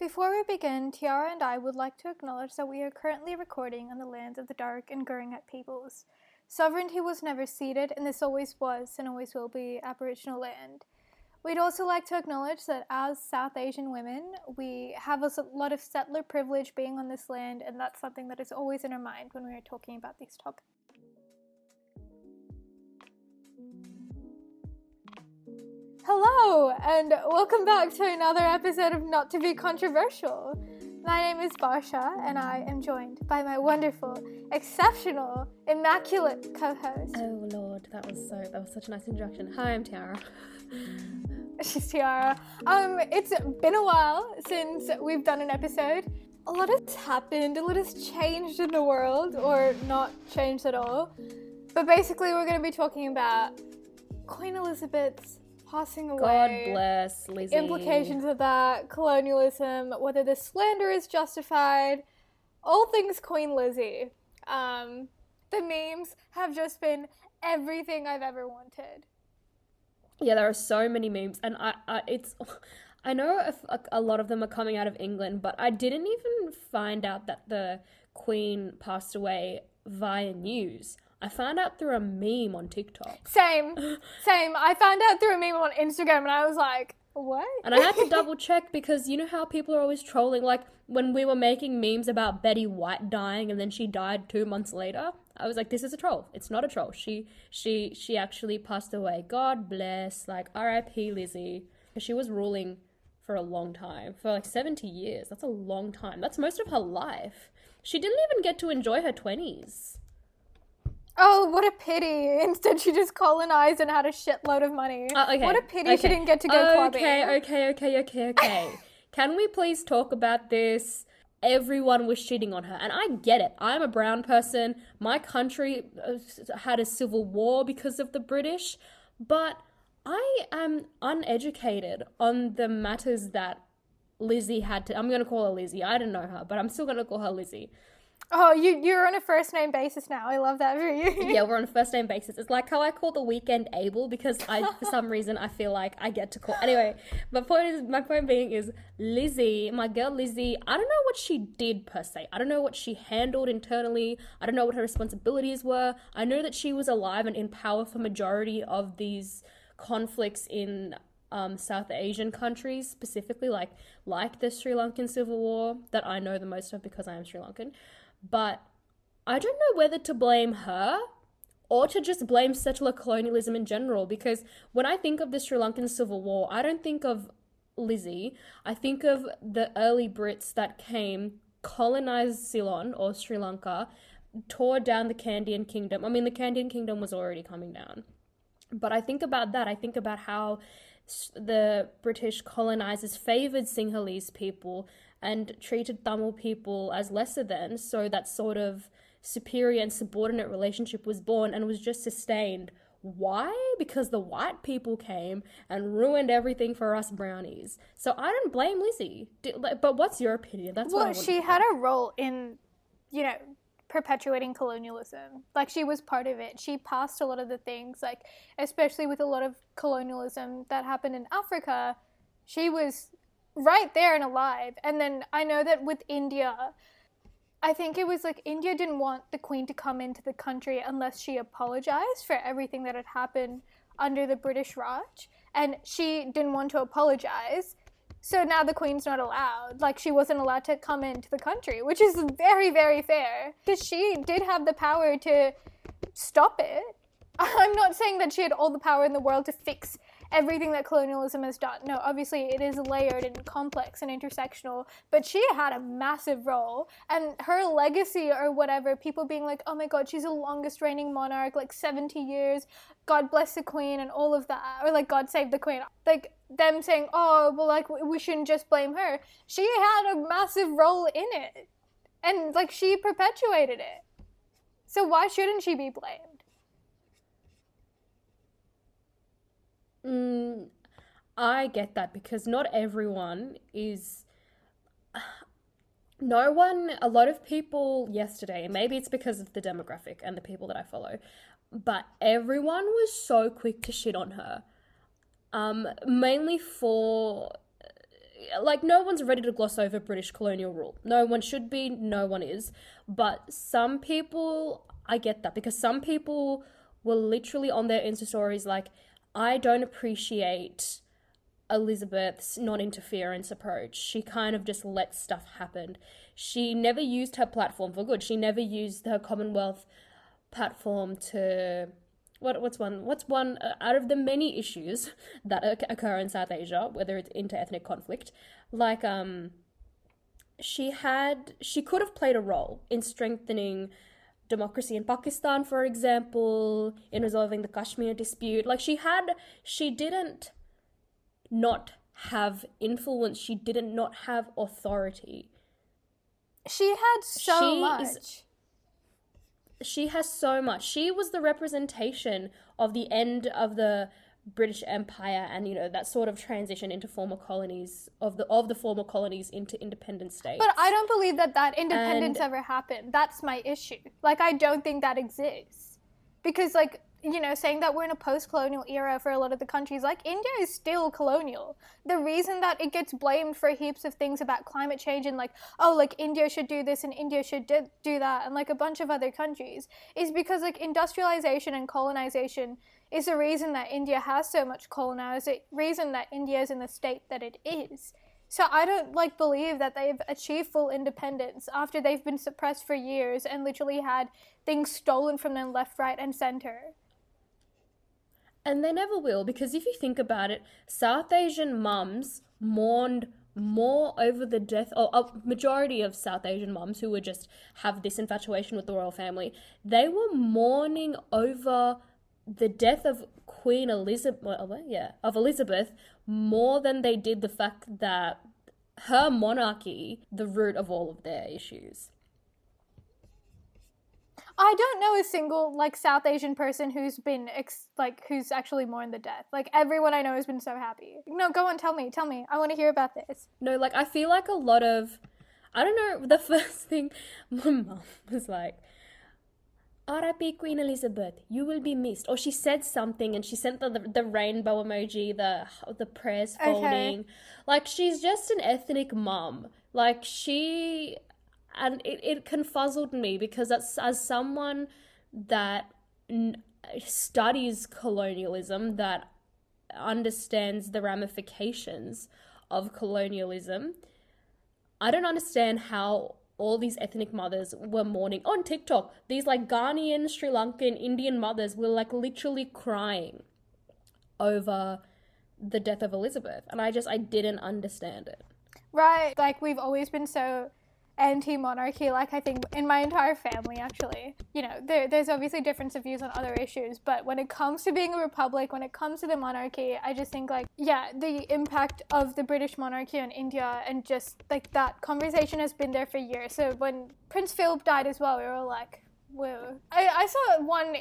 Before we begin, Tiara and I would like to acknowledge that we are currently recording on the lands of the Dark and Gurungat peoples. Sovereignty was never ceded, and this always was and always will be Aboriginal land. We'd also like to acknowledge that as South Asian women, we have a lot of settler privilege being on this land, and that's something that is always in our mind when we are talking about these topics. Hello, and welcome back to another episode of Not To Be Controversial. My name is Barsha, and I am joined by my wonderful, exceptional, immaculate co-host. Oh Lord, that was such a nice introduction. Hi, I'm Tiara. She's Tiara. It's been a while since we've done an episode. A lot has happened, a lot has changed in the world, or not changed at all. But basically, we're going to be talking about Queen Elizabeth's passing away. God bless Lizzie. Implications of that, colonialism, whether the slander is justified, all things Queen Lizzie. The memes have just been everything I've ever wanted. Yeah, there are so many memes, and I know a lot of them are coming out of England, but I didn't even find out that the Queen passed away via news. I found out through a meme on TikTok. Same. I found out through a meme on Instagram, and I was like, what? And I had to double check because you know how people are always trolling? Like, when we were making memes about Betty White dying and then she died 2 months later, I was like, this is a troll. It's not a troll. She actually passed away. God bless. Like, R.I.P. Lizzie. She was ruling for a long time. For like 70 years. That's a long time. That's most of her life. She didn't even get to enjoy her 20s. Oh, what a pity. Instead, she just colonized and had a shitload of money. Okay. What a pity She didn't get to go clubbing. Okay. Can we please talk about this? Everyone was shitting on her. And I get it. I'm a brown person. My country had a civil war because of the British. But I am uneducated on the matters that Lizzie had to... I'm going to call her Lizzie. I don't know her, but I'm still going to call her Lizzie. Oh, you're on a first-name basis now. I love that for you. Yeah, we're on a first-name basis. It's like how I call The Weeknd Abel because for some reason, I feel like I get to call... Anyway, my point being is Lizzie, my girl Lizzie, I don't know what she did per se. I don't know what she handled internally. I don't know what her responsibilities were. I know that she was alive and in power for majority of these conflicts in... South Asian countries, specifically like the Sri Lankan Civil War that I know the most of because I am Sri Lankan. But I don't know whether to blame her or to just blame settler colonialism in general, because when I think of the Sri Lankan Civil War, I don't think of Lizzie. I think of the early Brits that came, colonized Ceylon or Sri Lanka, tore down the Candian Kingdom. I mean, the Candian Kingdom was already coming down. But I think about that. I think about how the British colonizers favoured Sinhalese people and treated Tamil people as lesser than, so that sort of superior and subordinate relationship was born and was just sustained. Why? Because the white people came and ruined everything for us brownies. So I don't blame Lizzie. But what's your opinion? That's what I want to say. Well, she had a role in, you know, perpetuating colonialism. Like, she was part of it. She passed a lot of the things, like, especially with a lot of colonialism that happened in Africa, she was right there and alive. And then I know that with India, I think it was like India didn't want the Queen to come into the country unless she apologized for everything that had happened under the British Raj, and she didn't want to apologize. So now the Queen's not allowed. Like, she wasn't allowed to come into the country, which is very, very fair. Because she did have the power to stop it. I'm not saying that she had all the power in the world to fix everything that colonialism has done. No, obviously it is layered and complex and intersectional. But she had a massive role. And her legacy or whatever, people being like, oh my God, she's the longest reigning monarch, like 70 years. God bless the Queen and all of that. Or like, God save the Queen. Like... them saying, oh, well, like, we shouldn't just blame her. She had a massive role in it. And, like, she perpetuated it. So why shouldn't she be blamed? I get that, because not everyone is... No one... A lot of people yesterday, maybe it's because of the demographic and the people that I follow, but everyone was so quick to shit on her. Mainly for like, no one's ready to gloss over British colonial rule. No one should be, no one is. But some people, I get that, because some people were literally on their Insta stories like, I don't appreciate Elizabeth's non-interference approach. She kind of just let stuff happen. She never used her platform for good. She never used her Commonwealth platform to... What's one out of the many issues that occur in South Asia, whether it's inter-ethnic conflict, like she could have played a role in strengthening democracy in Pakistan, for example, in resolving the Kashmir dispute. Like, she didn't not have influence. She didn't not have authority. She has so much. She was the representation of the end of the British Empire and, you know, that sort of transition into former colonies, of the former colonies into independent states. But I don't believe that independence ever happened. That's my issue. Like, I don't think that exists. Because, like, you know, saying that we're in a post-colonial era for a lot of the countries, like, India is still colonial. The reason that it gets blamed for heaps of things about climate change and, like, oh, like, India should do this and India should do that and, like, a bunch of other countries is because, like, industrialization and colonization is the reason that India has so much coal now, is the reason that India is in the state that it is. So I don't, like, believe that they've achieved full independence after they've been suppressed for years and literally had things stolen from them left, right, and center. And they never will, because if you think about it, South Asian mums mourned more over the death, or a majority of South Asian mums who would just have this infatuation with the royal family, they were mourning over the death of Queen Elizabeth, more than they did the fact that her monarchy, the root of all of their issues. I don't know a single, like, South Asian person who's been, who's actually mourned the death. Like, everyone I know has been so happy. No, go on, tell me. I want to hear about this. No, like, I feel like a lot of, I don't know, the first thing my mum was like, R.I.P. Queen Elizabeth, you will be missed. Or she said something and she sent the rainbow emoji, the prayers folding. Okay. Like, she's just an ethnic mum. Like, she... And it confuzzled me, because as someone that studies colonialism, that understands the ramifications of colonialism, I don't understand how all these ethnic mothers were mourning. On TikTok, these, like, Ghanaian, Sri Lankan, Indian mothers were, like, literally crying over the death of Elizabeth. And I didn't understand it. Right. Like, we've always been so... anti-monarchy, like, I think in my entire family, actually. You know, there's obviously difference of views on other issues, but when it comes to being a republic, when it comes to the monarchy, I just think, like, yeah, the impact of the British monarchy on India and just, like, that conversation has been there for years. So when Prince Philip died as well, we were all like, whoa. I saw one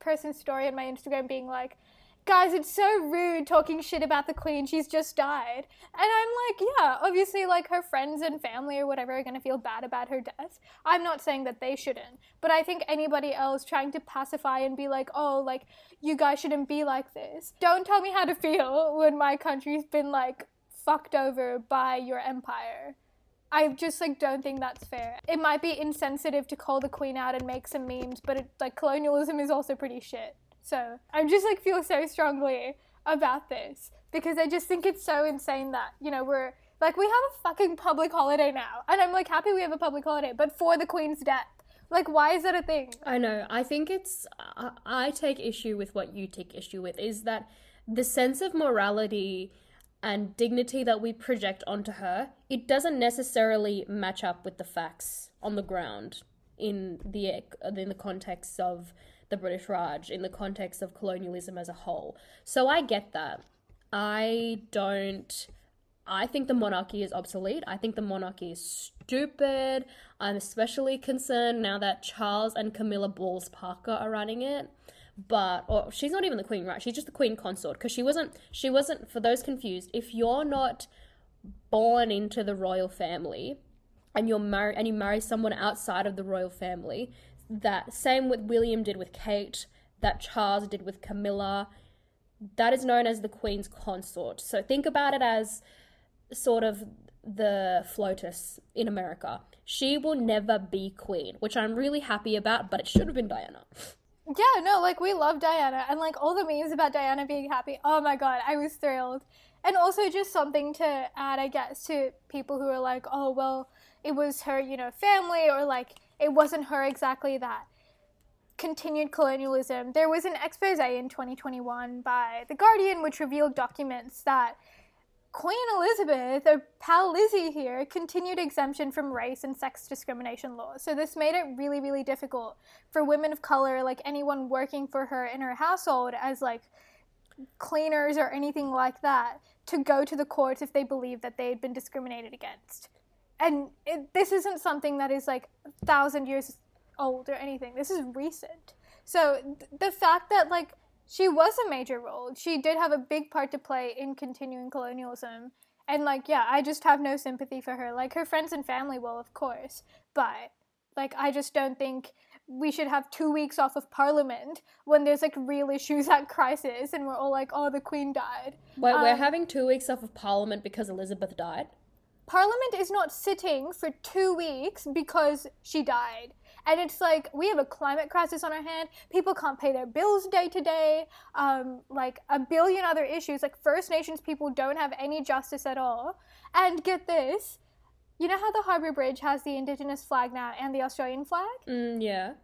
person's story on my Instagram being like, guys, it's so rude talking shit about the Queen, she's just died. And I'm like, yeah, obviously, like, her friends and family or whatever are going to feel bad about her death. I'm not saying that they shouldn't, but I think anybody else trying to pacify and be like, oh, like, you guys shouldn't be like this. Don't tell me how to feel when my country's been, like, fucked over by your empire. I just, like, don't think that's fair. It might be insensitive to call the Queen out and make some memes, but it, like, colonialism is also pretty shit. So I just, like, feel so strongly about this, because I just think it's so insane that, you know, we're, like, we have a fucking public holiday now. And I'm, like, happy we have a public holiday, but for the Queen's death. Like, why is that a thing? I know. I think it's, I take issue with what you take issue with, is that the sense of morality and dignity that we project onto her, it doesn't necessarily match up with the facts on the ground in the context of the British Raj, in the context of colonialism as a whole. So I get that. I think the monarchy is obsolete. I think the monarchy is stupid. I'm especially concerned now that Charles and Camilla Balls Parker are running it. But she's not even the Queen, right? She's just the Queen consort, because she wasn't, for those confused, if you're not born into the royal family and you're married and you marry someone outside of the royal family, that same with William did with Kate, that Charles did with Camilla, that is known as the Queen's consort. So think about it as sort of the FLOTUS in America. She will never be queen, which I'm really happy about, but it should have been Diana. Yeah, no, like, we love Diana, and like all the memes about Diana being happy, oh my god, I was thrilled. And also just something to add, I guess, to people who are like, oh, well, it was her, you know, family, or like, it wasn't her exactly that. Continued colonialism. There was an expose in 2021 by The Guardian, which revealed documents that Queen Elizabeth, or Pal Lizzie here, continued exemption from race and sex discrimination laws. So this made it really, really difficult for women of color, like anyone working for her in her household as like cleaners or anything like that, to go to the courts if they believed that they had been discriminated against. And this isn't something that is like 1,000 years old or anything. This is recent. So the fact that like she was a major role. She did have a big part to play in continuing colonialism. And, like, yeah, I just have no sympathy for her. Like, her friends and family will, of course. But, like, I just don't think we should have 2 weeks off of Parliament when there's, like, real issues at crisis and we're all like, oh, the Queen died. Wait, we're having 2 weeks off of Parliament because Elizabeth died? Parliament is not sitting for 2 weeks because she died. And it's like, we have a climate crisis on our hand. People can't pay their bills day to day. Like, a billion other issues. Like, First Nations people don't have any justice at all. And get this. You know how the Harbour Bridge has the Indigenous flag now and the Australian flag? Yeah.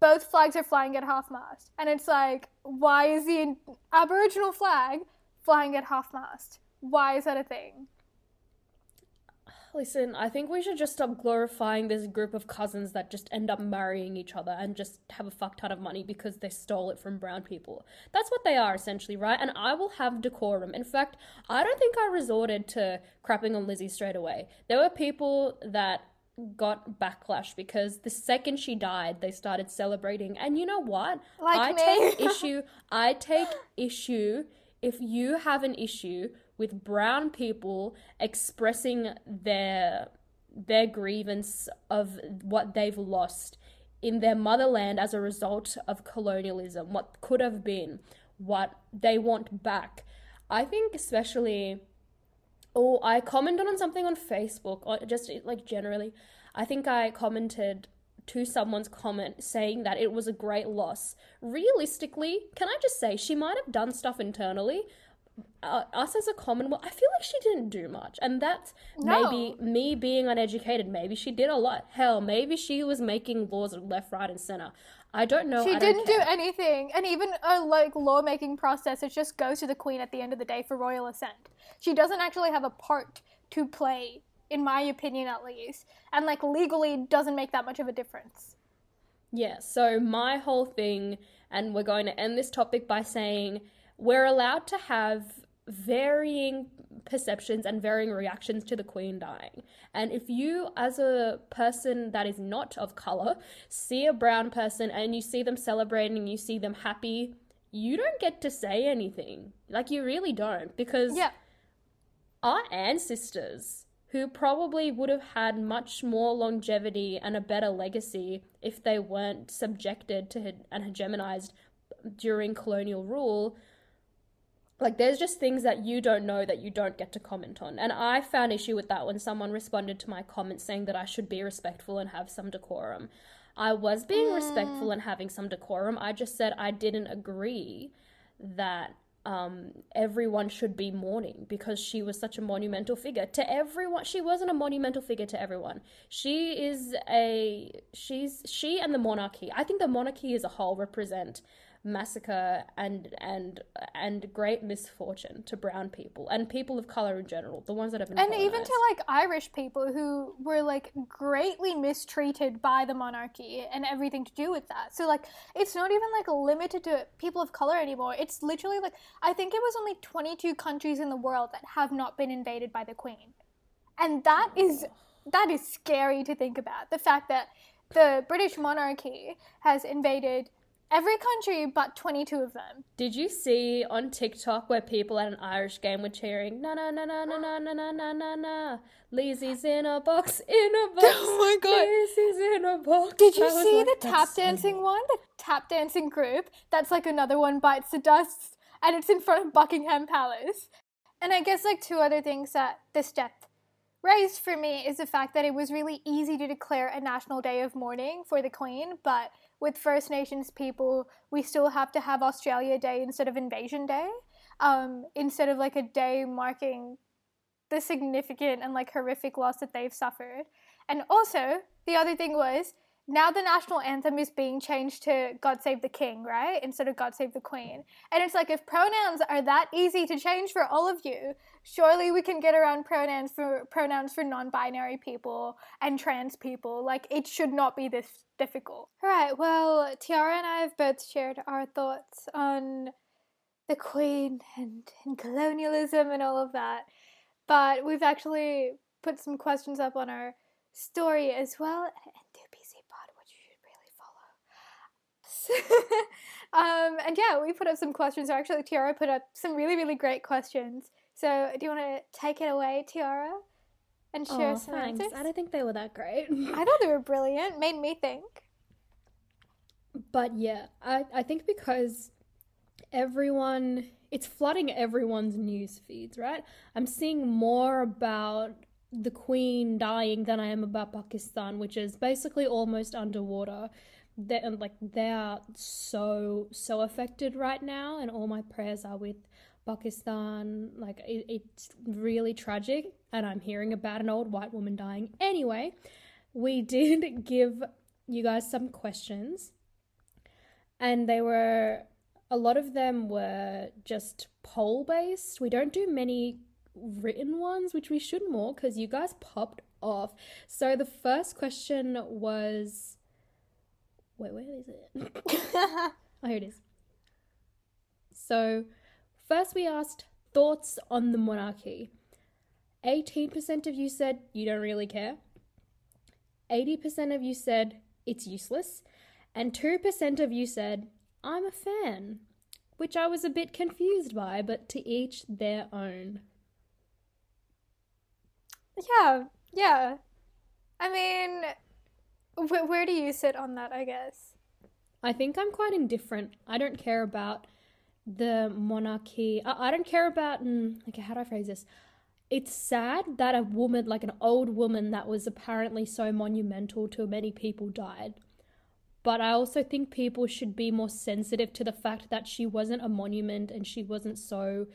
Both flags are flying at half-mast. And it's like, why is the Aboriginal flag flying at half-mast? Why is that a thing? Listen, I think we should just stop glorifying this group of cousins that just end up marrying each other and just have a fuck ton of money because they stole it from brown people. That's what they are, essentially, right? And I will have decorum. In fact, I don't think I resorted to crapping on Lizzie straight away. There were people that got backlash because the second she died, they started celebrating. And you know what? Like me. I take issue if you have an issue with brown people expressing their grievance of what they've lost in their motherland as a result of colonialism, what could have been, what they want back. I think especially, I commented on something on Facebook, or just like generally, I think I commented to someone's comment saying that it was a great loss. Realistically, can I just say, she might have done stuff internally. Us as a Commonwealth, I feel like she didn't do much, and that's maybe me being uneducated. Maybe she did a lot. Hell, maybe she was making laws left, right, and center. I don't know. She didn't do anything, and even a like lawmaking process, it just goes to the Queen at the end of the day for royal assent. She doesn't actually have a part to play, in my opinion, at least, and like legally doesn't make that much of a difference. Yeah. So my whole thing, and we're going to end this topic by saying, we're allowed to have varying perceptions and varying reactions to the Queen dying. And if you, as a person that is not of colour, see a brown person and you see them celebrating, you see them happy, you don't get to say anything. Like, you really don't. Because our ancestors, who probably would have had much more longevity and a better legacy if they weren't subjected to and hegemonized during colonial rule, like, there's just things that you don't know that you don't get to comment on. And I found issue with that when someone responded to my comment saying that I should be respectful and have some decorum. I was being respectful and having some decorum. I just said I didn't agree that everyone should be mourning because she was such a monumental figure to everyone. She wasn't a monumental figure to everyone. She and the monarchy. I think the monarchy as a whole represent massacre and great misfortune to brown people and people of color in general, the ones that have been colonized. And even to like Irish people who were like greatly mistreated by the monarchy and everything to do with that. So like it's not even like limited to people of color anymore. It's literally like I think it was only 22 countries in the world that have not been invaded by the Queen, and that is scary to think about. The fact that the British monarchy has invaded every country but 22 of them. Did you see on TikTok where people at an Irish game were cheering, na na na na na na na na na na na, Lizzie's in a box, oh my god, Lizzie's in a box. Did you see like, the tap dancing one? The tap dancing group, that's like Another One Bites the Dust, and it's in front of Buckingham Palace. And I guess like two other things that this death raised for me is the fact that it was really easy to declare a national day of mourning for the Queen, but with First Nations people, we still have to have Australia Day instead of Invasion Day, instead of like a day marking the significant and like horrific loss that they've suffered. And also, the other thing was, now the national anthem is being changed to God Save the King, right? Instead of God Save the Queen. And it's like, if pronouns are that easy to change for all of you, surely we can get around pronouns for non-binary people and trans people. Like, it should not be this difficult. All right, well, Tiara and I have both shared our thoughts on the Queen and colonialism and all of that. But we've actually put some questions up on our story as well. And yeah, we put up some questions, or actually Tiara put up some really, really great questions. So do you want to take it away, Tiara, and share some answers? I don't think they were that great. I thought they were brilliant. Made me think. But yeah, I think because everyone, it's flooding everyone's news feeds, right? I'm seeing more about the Queen dying than I am about Pakistan, which is basically almost underwater. They are so affected right now, and all my prayers are with Pakistan. Like, it's really tragic, and I'm hearing about an old white woman dying. Anyway, we did give you guys some questions, and a lot of them were just poll based. We don't do many written ones, which we should more, because you guys popped off. So the first question was, wait, where is it? Oh, here it is. So, first we asked thoughts on the monarchy. 18% of you said you don't really care. 80% of you said it's useless. And 2% of you said, I'm a fan. Which I was a bit confused by, but to each their own. Yeah. I mean, where do you sit on that, I guess? I think I'm quite indifferent. I don't care about the monarchy. I don't care about... okay, how do I phrase this? It's sad that a woman, like an old woman that was apparently so monumental to many people, died. But I also think people should be more sensitive to the fact that she wasn't a monument and she wasn't so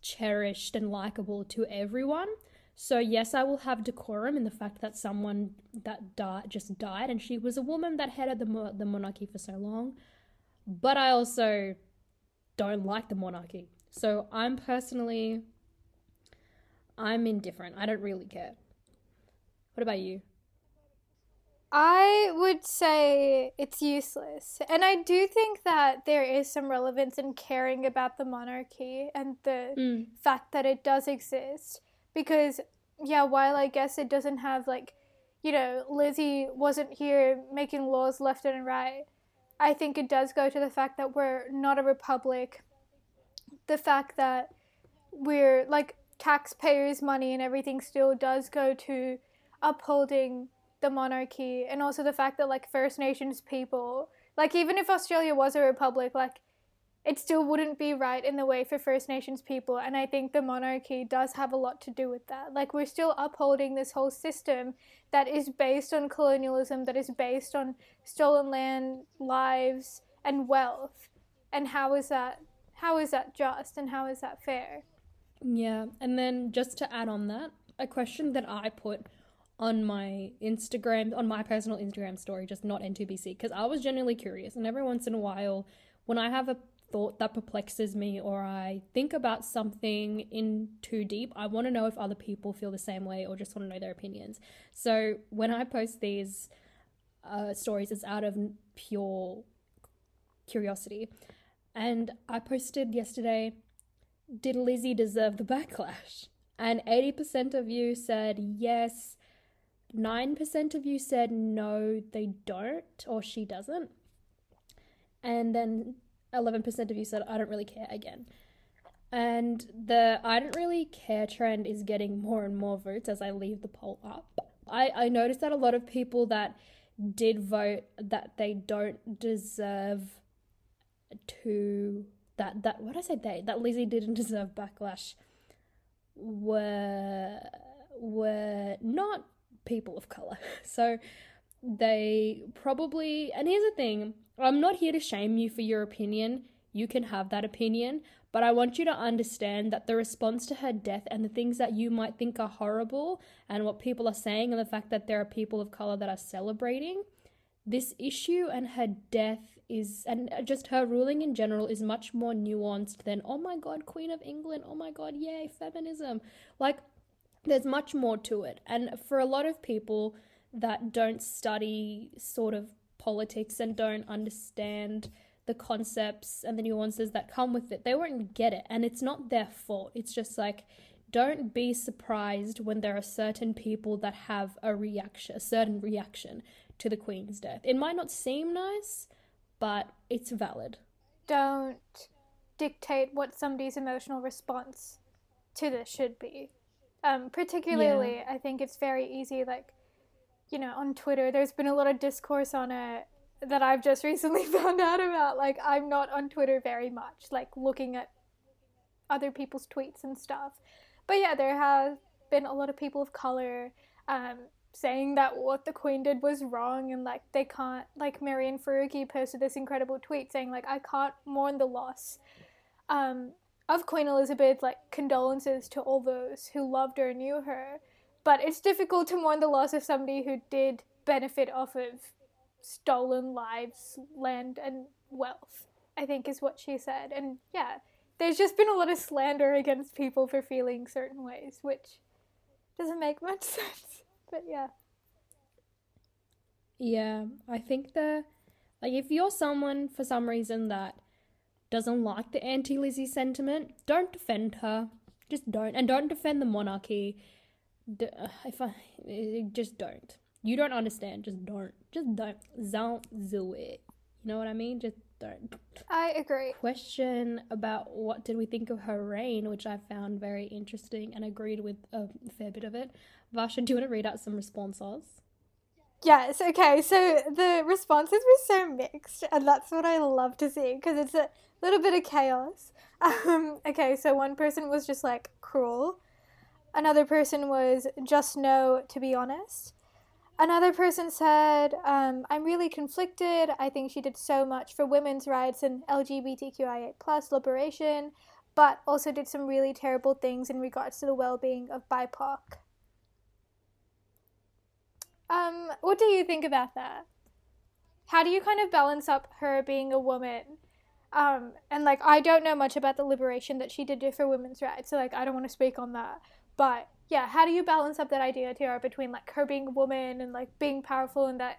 cherished and likable to everyone. So yes, I will have decorum in the fact that someone that just died, and she was a woman that headed the monarchy for so long. But I also don't like the monarchy. So I'm personally, I'm indifferent. I don't really care. What about you? I would say it's useless. And I do think that there is some relevance in caring about the monarchy and the fact that it does exist. Because, yeah, while I guess it doesn't have, like, you know, Lizzie wasn't here making laws left and right, I think it does go to the fact that we're not a republic. The fact that we're, like, taxpayers' money and everything still does go to upholding the monarchy. And also the fact that, like, First Nations people, like, even if Australia was a republic, like, it still wouldn't be right in the way for First Nations people, and I think the monarchy does have a lot to do with that. Like, we're still upholding this whole system that is based on colonialism, that is based on stolen land, lives, and wealth. And how is that just, and how is that fair? Yeah, and then just to add on that, a question that I put on my Instagram, on my personal Instagram story, just not N2BC, because I was genuinely curious, and every once in a while, when I have a thought that perplexes me, or I think about something in too deep, I want to know if other people feel the same way or just want to know their opinions. So when I post these stories, it's out of pure curiosity. And I posted yesterday, did Lizzie deserve the backlash? And 80% of you said yes, 9% of you said no, they don't, or she doesn't. And then 11% of you said, I don't really care again. And the I don't really care trend is getting more and more votes as I leave the poll up. I noticed that a lot of people that did vote that they don't deserve that Lizzie didn't deserve backlash. were not people of color. So they probably, and here's the thing, I'm not here to shame you for your opinion. You can have that opinion, but I want you to understand that the response to her death and the things that you might think are horrible and what people are saying and the fact that there are people of color that are celebrating this issue and her death is, and just her ruling in general, is much more nuanced than, oh my God, Queen of England, oh my God, yay, feminism. Like, there's much more to it. And for a lot of people that don't study sort of politics and don't understand the concepts and the nuances that come with it, they won't get it, and it's not their fault. It's just like, don't be surprised when there are certain people that have a certain reaction to the Queen's death. It might not seem nice, but it's valid. Don't dictate what somebody's emotional response to this should be. Particularly, yeah. I think it's very easy, like, you know, on Twitter, there's been a lot of discourse on it that I've just recently found out about. Like, I'm not on Twitter very much, like looking at other people's tweets and stuff. But yeah, there have been a lot of people of color saying that what the Queen did was wrong, and like they can't, like Marian Faruqi posted this incredible tweet saying like, I can't mourn the loss of Queen Elizabeth, like condolences to all those who loved her and knew her, but it's difficult to mourn the loss of somebody who did benefit off of stolen lives, land and wealth, I think is what she said. And yeah, there's just been a lot of slander against people for feeling certain ways, which doesn't make much sense, but yeah. Yeah, I think that, like, if you're someone for some reason that doesn't like the anti-Lizzie sentiment, don't defend her, just don't, and don't defend the monarchy. Just don't. You don't understand, just don't do it. You know what I mean? Just don't. I agree. Question about what did we think of her reign, which I found very interesting and agreed with a fair bit of it. Varsha, do you want to read out some responses? Yes, okay. So the responses were so mixed, and that's what I love to see, because it's a little bit of chaos. Okay, so one person was just like, cruel. Another person was, just know to be honest. Another person said, I'm really conflicted. I think she did so much for women's rights and LGBTQIA+ liberation, but also did some really terrible things in regards to the well-being of BIPOC. What do you think about that? How do you kind of balance up her being a woman? And, like, I don't know much about the liberation that she did do for women's rights, so, like, I don't want to speak on that, but... yeah, how do you balance up that idea, Tiara, between, like, her being a woman and, like, being powerful in that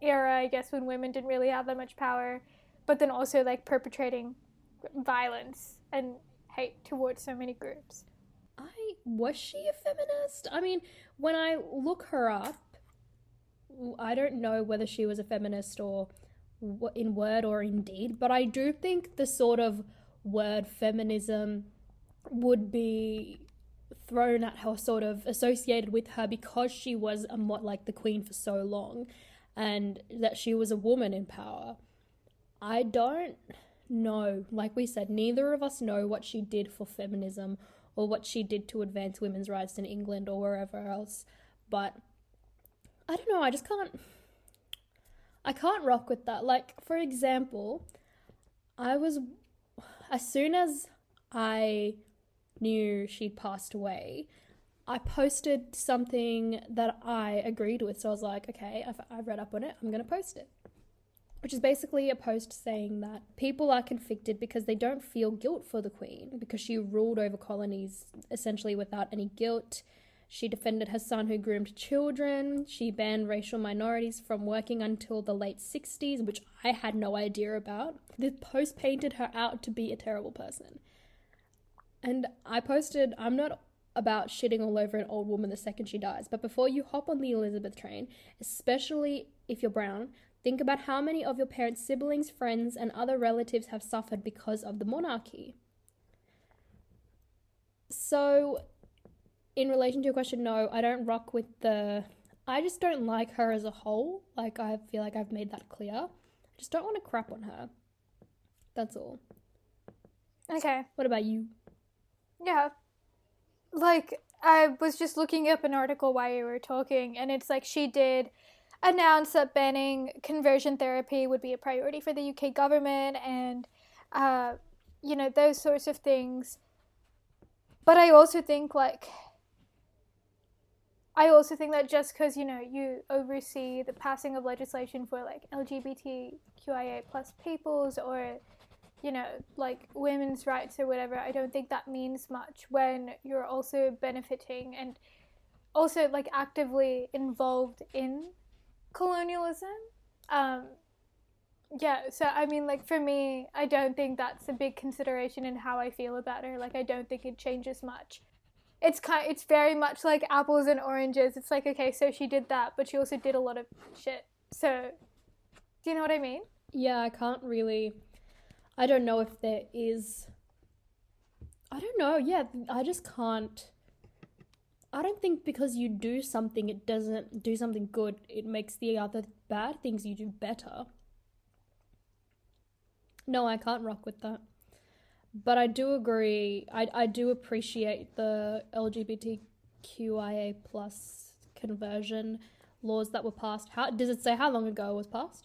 era, I guess, when women didn't really have that much power, but then also, like, perpetrating violence and hate towards so many groups? Was she a feminist? I mean, when I look her up, I don't know whether she was a feminist or in word or in deed, but I do think the sort of word feminism would be... thrown at her, sort of associated with her, because she was the Queen for so long, and that she was a woman in power. I don't know, like we said, neither of us know what she did for feminism or what she did to advance women's rights in England or wherever else, but I don't know, I can't rock with that. Like, for example, as soon as I knew she'd passed away, I posted something that I agreed with. So I was like, okay, I've read up on it, I'm going to post it. Which is basically a post saying that people are conflicted because they don't feel guilt for the Queen, because she ruled over colonies essentially without any guilt. She defended her son who groomed children. She banned racial minorities from working until the late 60s, which I had no idea about. The post painted her out to be a terrible person. And I posted, I'm not about shitting all over an old woman the second she dies, but before you hop on the Elizabeth train, especially if you're brown, think about how many of your parents' siblings, friends, and other relatives have suffered because of the monarchy. So, in relation to your question, no, I don't rock with I just don't like her as a whole. Like, I feel like I've made that clear. I just don't want to crap on her. That's all. Okay. What about you? Yeah, like, I was just looking up an article while you were talking, and it's like she did announce that banning conversion therapy would be a priority for the UK government and, you know, those sorts of things. But I also think, like, I also think that just because, you know, you oversee the passing of legislation for, like, LGBTQIA+ peoples or, you know, like, women's rights or whatever, I don't think that means much when you're also benefiting and also, like, actively involved in colonialism. Yeah, so, I mean, like, for me, I don't think that's a big consideration in how I feel about her. Like, I don't think it changes much. It's very much like apples and oranges. It's like, okay, so she did that, but she also did a lot of shit. So, do you know what I mean? Yeah, I can't really... I don't know if there is... I don't know, yeah, I just can't... I don't think because you do something, it doesn't do something good. It makes the other bad things you do better. No, I can't rock with that. But I do agree, I do appreciate the LGBTQIA+ conversion laws that were passed. How does it say how long ago it was passed?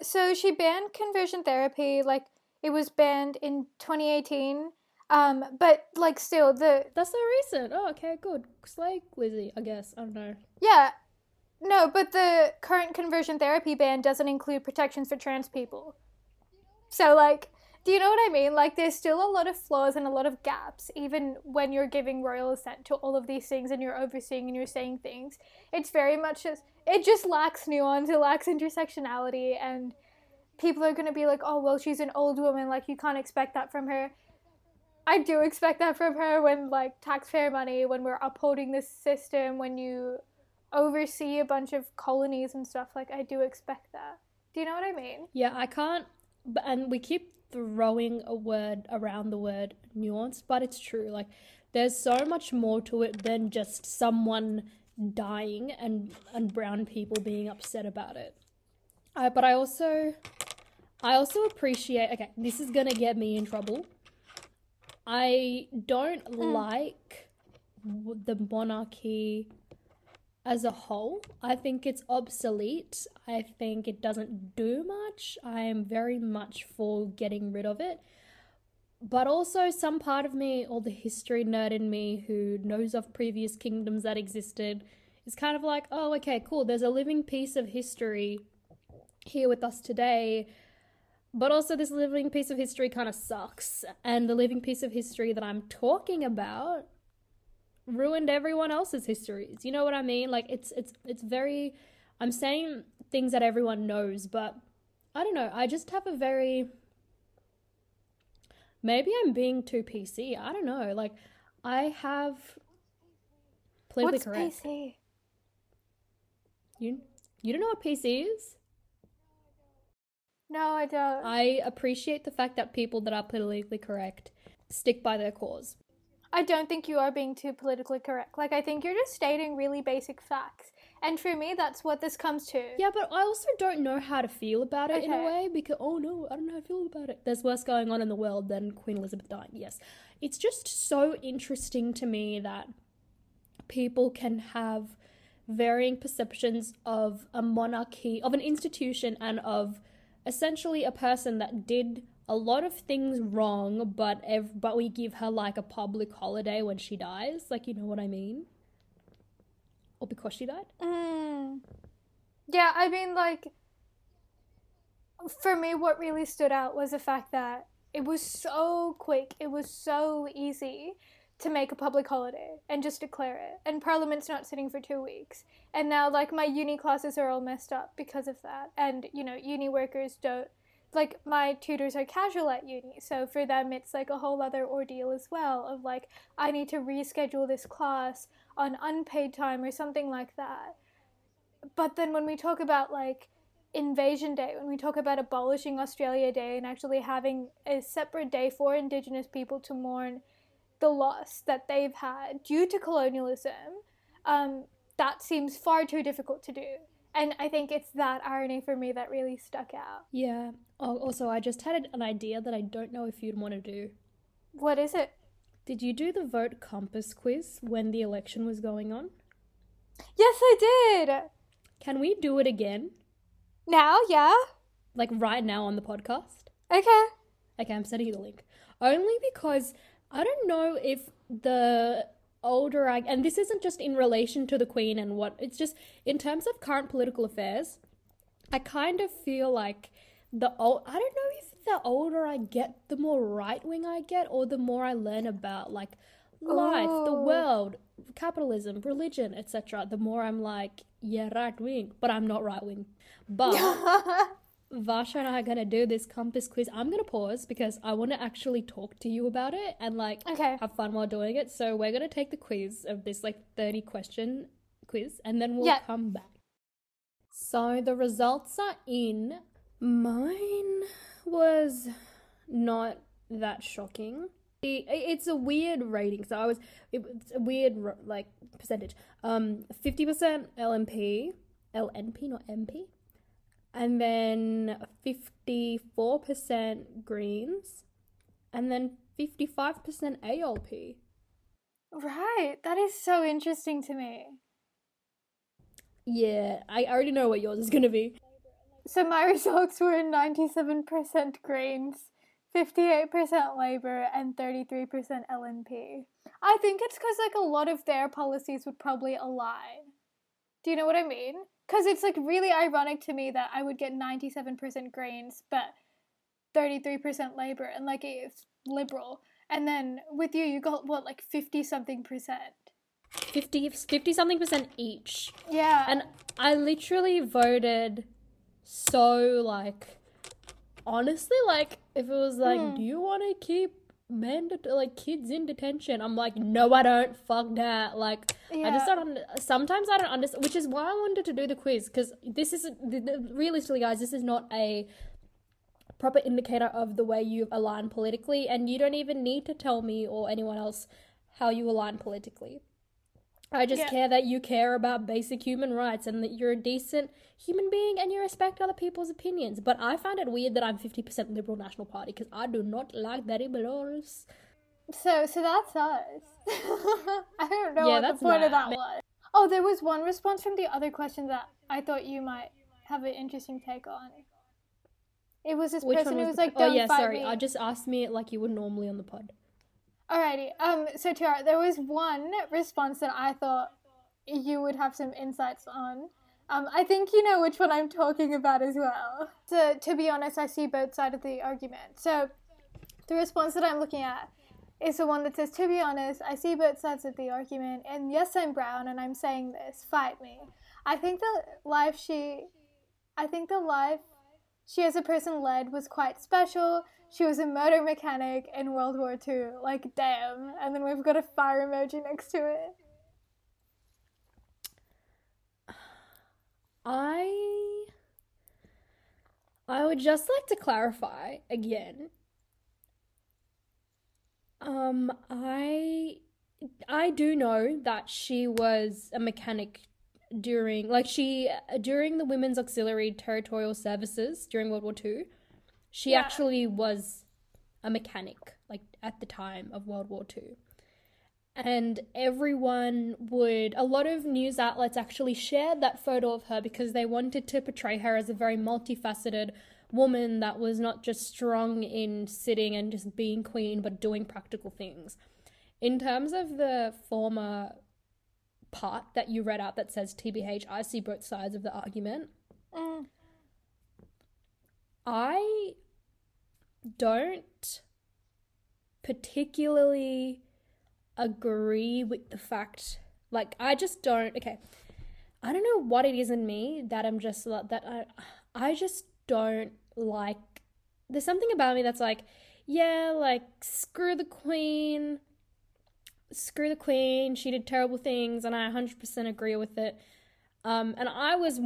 So she banned conversion therapy, like, it was banned in 2018, but, like, still, the... That's so recent. Oh, okay, good. It's like Lizzie, I guess. I don't know. Yeah. No, but the current conversion therapy ban doesn't include protections for trans people. So, like... Do you know what I mean? Like, there's still a lot of flaws and a lot of gaps, even when you're giving royal assent to all of these things and you're overseeing and you're saying things. It's very much just, it just lacks nuance, it lacks intersectionality, and people are going to be like, oh, well, she's an old woman, like, you can't expect that from her. I do expect that from her when, like, taxpayer money, when we're upholding this system, when you oversee a bunch of colonies and stuff, like, I do expect that. Do you know what I mean? Yeah, I can't, and we keep throwing a word around, the word nuance, but it's true. Like, there's so much more to it than just someone dying and brown people being upset about it. But I also appreciate, okay, this is gonna get me in trouble. I don't like the monarchy as a whole. I think it's obsolete. I think it doesn't do much. I am very much for getting rid of it. But also some part of me, or the history nerd in me who knows of previous kingdoms that existed, is kind of like, oh, okay, cool. There's a living piece of history here with us today. But also this living piece of history kind of sucks. And the living piece of history that I'm talking about ruined everyone else's histories. You know what I mean? Like, it's very, I'm saying things that everyone knows, but I don't know. I just have a very, maybe I'm being too PC. I don't know. Like, I have politically correct. What's PC? You don't know what PC is? No, I don't. I appreciate the fact that people that are politically correct stick by their cause. I don't think you are being too politically correct. Like, I think you're just stating really basic facts. And for me, that's what this comes to. Yeah, but I also don't know how to feel about it in a way because, oh no, I don't know how to feel about it. There's worse going on in the world than Queen Elizabeth dying, yes. It's just so interesting to me that people can have varying perceptions of a monarchy, of an institution, and of essentially a person that did a lot of things wrong, but we give her, like, a public holiday when she dies. Like, you know what I mean? Or because she died? Yeah, I mean, like, for me, what really stood out was the fact that it was so quick. It was so easy to make a public holiday and just declare it. And Parliament's not sitting for 2 weeks. And now, like, my uni classes are all messed up because of that. And, you know, uni workers don't. Like, my tutors are casual at uni, so for them it's, like, a whole other ordeal as well of, like, I need to reschedule this class on unpaid time or something like that. But then when we talk about, like, Invasion Day, when we talk about abolishing Australia Day and actually having a separate day for Indigenous people to mourn the loss that they've had due to colonialism, that seems far too difficult to do. And I think it's that irony for me that really stuck out. Yeah. Oh, also, I just had an idea that I don't know if you'd want to do. What is it? Did you do the Vote Compass quiz when the election was going on? Yes, I did. Can we do it again? Now, yeah. Like right now on the podcast? Okay. Okay, I'm sending you the link. Only because I don't know if the older I... And this isn't just in relation to the Queen and what... It's just in terms of current political affairs, I kind of feel like I don't know if the older I get, the more right-wing I get, or the more I learn about, like, life, the world, capitalism, religion, etc., the more I'm like, yeah, right-wing. But I'm not right-wing. But Varsha and I are going to do this compass quiz. I'm going to pause because I want to actually talk to you about it and, like, have fun while doing it. So we're going to take the quiz of this, like, 30-question quiz, and then we'll come back. So the results are in. Mine was not that shocking. It's a weird rating. So it's a weird, like, percentage. 50% LNP, not MP. And then 54% Greens. And then 55% ALP. Right. That is so interesting to me. Yeah, I already know what yours is going to be. So my results were 97% Greens, 58% Labour, and 33% LNP. I think it's because, like, a lot of their policies would probably align. Do you know what I mean? Because it's, like, really ironic to me that I would get 97% Greens, but 33% Labour, and, like, it's Liberal. And then with you got, what, like, 50-something percent? 50-something percent each. Yeah. And I literally voted... So, like, honestly, like, if it was like, do you want to keep kids in detention? I'm like, no, I don't. Fuck that. Like, I just don't sometimes I don't understand, which is why I wanted to do the quiz, because this isn't, realistically, guys, this is not a proper indicator of the way you align politically, and you don't even need to tell me or anyone else how you align politically. I just care that you care about basic human rights and that you're a decent human being and you respect other people's opinions. But I found it weird that I'm 50% Liberal National Party because I do not like the Liberals. So that's us. I don't know what the point of that was. Oh, there was one response from the other question that I thought you might have an interesting take on. It was this person who was like, don't fight me. I just asked me it like you would normally on the pod. Alrighty, so Tiara, there was one response that I thought you would have some insights on. I think you know which one I'm talking about as well. So, to be honest, I see both sides of the argument. So, the response that I'm looking at is the one that says, to be honest, I see both sides of the argument, and yes, I'm brown, and I'm saying this, fight me. I think the life she as a person led was quite special. She was a motor mechanic in World War II. Like, damn. And then we've got a fire emoji next to it. I would just like to clarify again. I do know that she was a mechanic during the Women's Auxiliary Territorial Services during World War II. She actually was a mechanic, like, at the time of World War II. And a lot of news outlets actually shared that photo of her because they wanted to portray her as a very multifaceted woman that was not just strong in sitting and just being queen, but doing practical things. In terms of the former part that you read out that says, TBH, I see both sides of the argument. I don't particularly agree with the fact, like, I don't know what it is in me that I'm just like, that I just don't like, there's something about me that's like, yeah, like, screw the queen, she did terrible things, and I 100% agree with it. And I was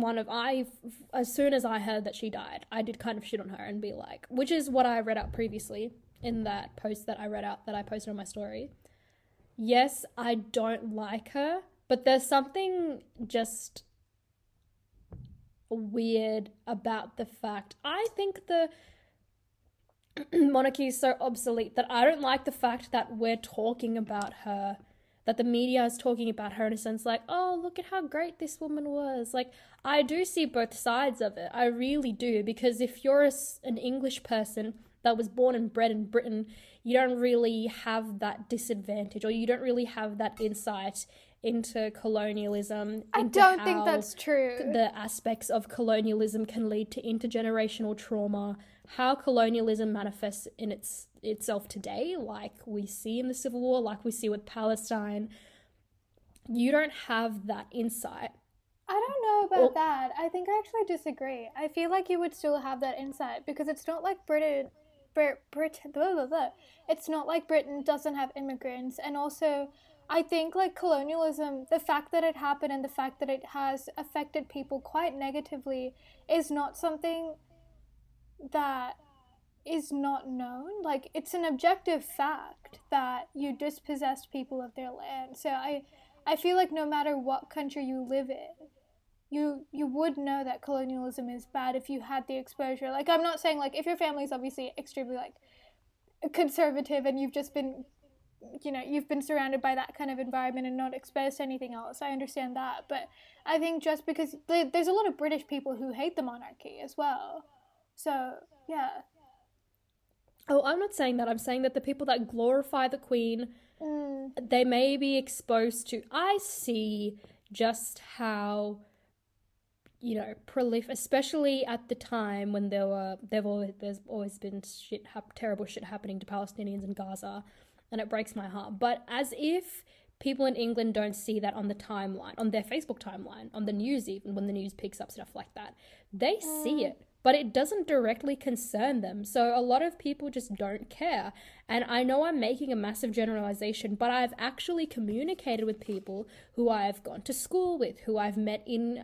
as soon as I heard that she died, I did kind of shit on her and be like, which is what I read out previously in that post that I read out that I posted on my story. Yes, I don't like her, but there's something just weird about the fact. I think the monarchy is so obsolete that I don't like the fact that we're talking about her, that the media is talking about her in a sense like, oh, look at how great this woman was. Like, I do see both sides of it. I really do, because if you're an English person that was born and bred in Britain, you don't really have that disadvantage, or you don't really have that insight into colonialism. I don't think that's true. The aspects of colonialism can lead to intergenerational trauma, how colonialism manifests in itself today, like we see in the Civil War, like we see with Palestine. You don't have that insight. I don't know about that. I think I actually disagree. I feel like you would still have that insight, because it's not like It's not like Britain doesn't have immigrants. And also, I think like colonialism, the fact that it happened and the fact that it has affected people quite negatively is not something that is not known. Like, it's an objective fact that you dispossessed people of their land. So I feel like no matter what country you live in, you would know that colonialism is bad if you had the exposure. Like, I'm not saying like if your family's obviously extremely like conservative and you've just been, you know, you've been surrounded by that kind of environment and not exposed to anything else. I understand that. But I think just because there's a lot of British people who hate the monarchy as well. So, yeah. Oh, I'm not saying that. I'm saying that the people that glorify the Queen, they may be exposed to... I see just how, you know, especially at the time when there's always been terrible shit happening to Palestinians in Gaza. And it breaks my heart. But as if people in England don't see that on the timeline, on their Facebook timeline, on the news even, when the news picks up stuff like that. They see it, but it doesn't directly concern them. So a lot of people just don't care. And I know I'm making a massive generalization, but I've actually communicated with people who I've gone to school with, who I've met in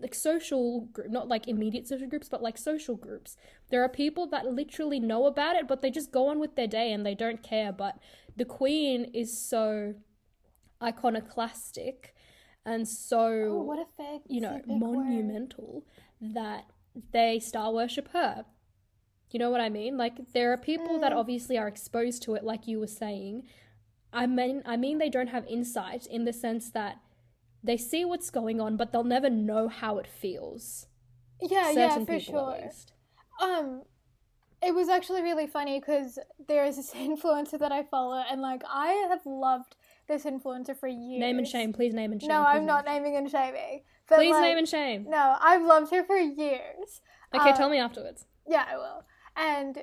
like social group, not like immediate social groups, but like social groups. There are people that literally know about it, but they just go on with their day and they don't care. But the Queen is so iconoclastic and so, you know, monumental that they star worship her. You know what I mean? Like, there are people that obviously are exposed to it, like you were saying. I mean they don't have insight in the sense that they see what's going on, but they'll never know how it feels. Yeah, for sure. It was actually really funny because there is this influencer that I follow, and like I have loved this influencer for years. Name and shame, please name and shame. No, I'm not naming and shaming. But please, like, name and shame. No, I've loved her for years. Okay, tell me afterwards. Yeah, I will. And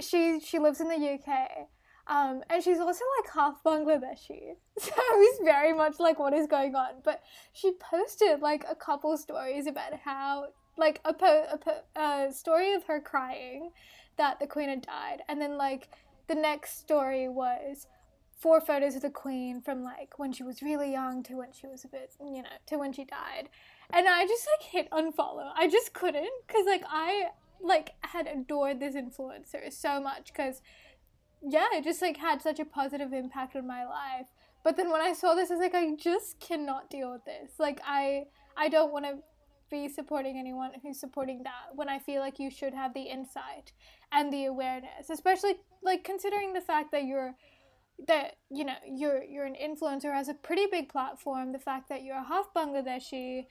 she lives in the UK, and she's also like half Bangladeshi. So it's very much like what is going on. But she posted like a couple stories about how, like a story of her crying that the Queen had died, and then like the next story was 4 photos of the Queen from like when she was really young to when she was a bit, you know, to when she died. And I just like hit unfollow. I just couldn't, because like I like had adored this influencer so much, because yeah, it just like had such a positive impact on my life. But then when I saw this, I was like, I just cannot deal with this. Like I don't want to be supporting anyone who's supporting that, when I feel like you should have the insight and the awareness, especially like considering the fact that you're an influencer, has a pretty big platform, the fact that you're half Bangladeshi,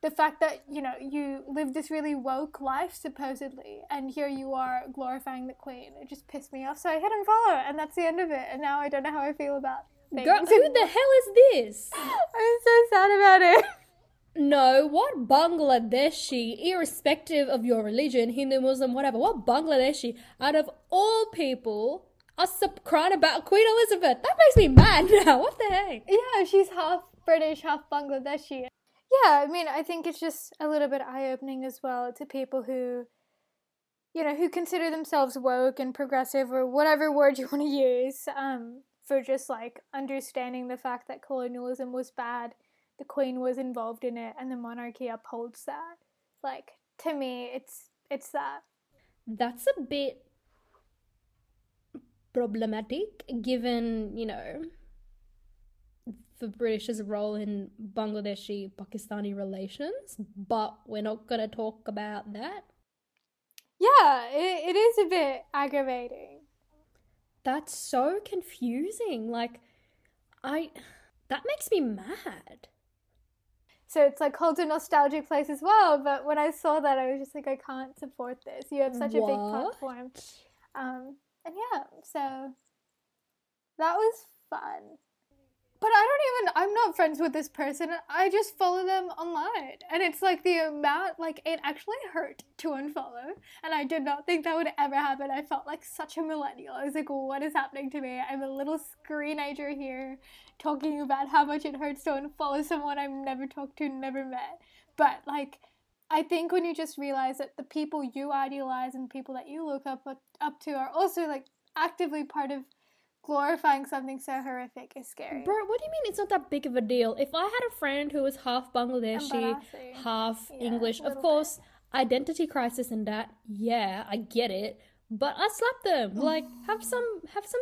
the fact that, you know, you live this really woke life supposedly, and here you are glorifying the Queen. It just pissed me off, so I hit unfollow, and that's the end of it. And now I don't know how I feel about things. Girl, who the hell is this? I'm so sad about it. No, what Bangladeshi, irrespective of your religion, Hindu, Muslim, whatever, what Bangladeshi out of all people are crying about Queen Elizabeth? That makes me mad now. What the heck? Yeah, she's half British, half Bangladeshi. Yeah, I mean, I think it's just a little bit eye-opening as well to people who, you know, who consider themselves woke and progressive or whatever word you want to use, for just, like, understanding the fact that colonialism was bad, the Queen was involved in it, and the monarchy upholds that. Like, to me, it's that. That's a bit problematic, given, you know, the British's role in Bangladeshi-Pakistani relations, but we're not going to talk about that. Yeah, it is a bit aggravating. That's so confusing. Like, that makes me mad. So it's like holds a nostalgic place as well. But when I saw that, I was just like, I can't support this. You have such a big platform. And yeah, so that was fun. But I'm not friends with this person. I just follow them online. And it's like the amount, like it actually hurt to unfollow. And I did not think that would ever happen. I felt like such a millennial. I was like, what is happening to me? I'm a little screenager here talking about how much it hurts to unfollow someone I've never talked to, never met. But like, I think when you just realize that the people you idolize and people that you look up to are also like actively part of glorifying something so horrific is scary. Bro, what do you mean it's not that big of a deal? If I had a friend who was half Bangladeshi, half English, of course, identity crisis and that, yeah, I get it. But I slapped them. Like, have some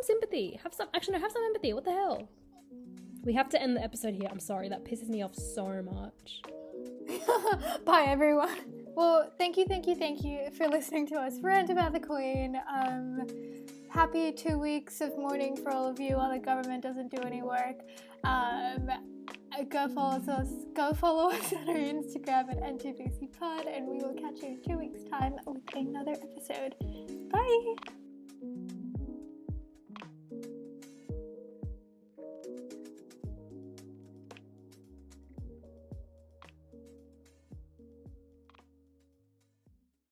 sympathy. Have some empathy. What the hell? We have to end the episode here. I'm sorry, that pisses me off so much. Bye, everyone. Well, thank you for listening to us rant about the Queen. Happy 2 weeks of mourning for all of you while the government doesn't do any work. Go follow us on our Instagram at NTBCpod, and we will catch you in 2 weeks' time with another episode. Bye!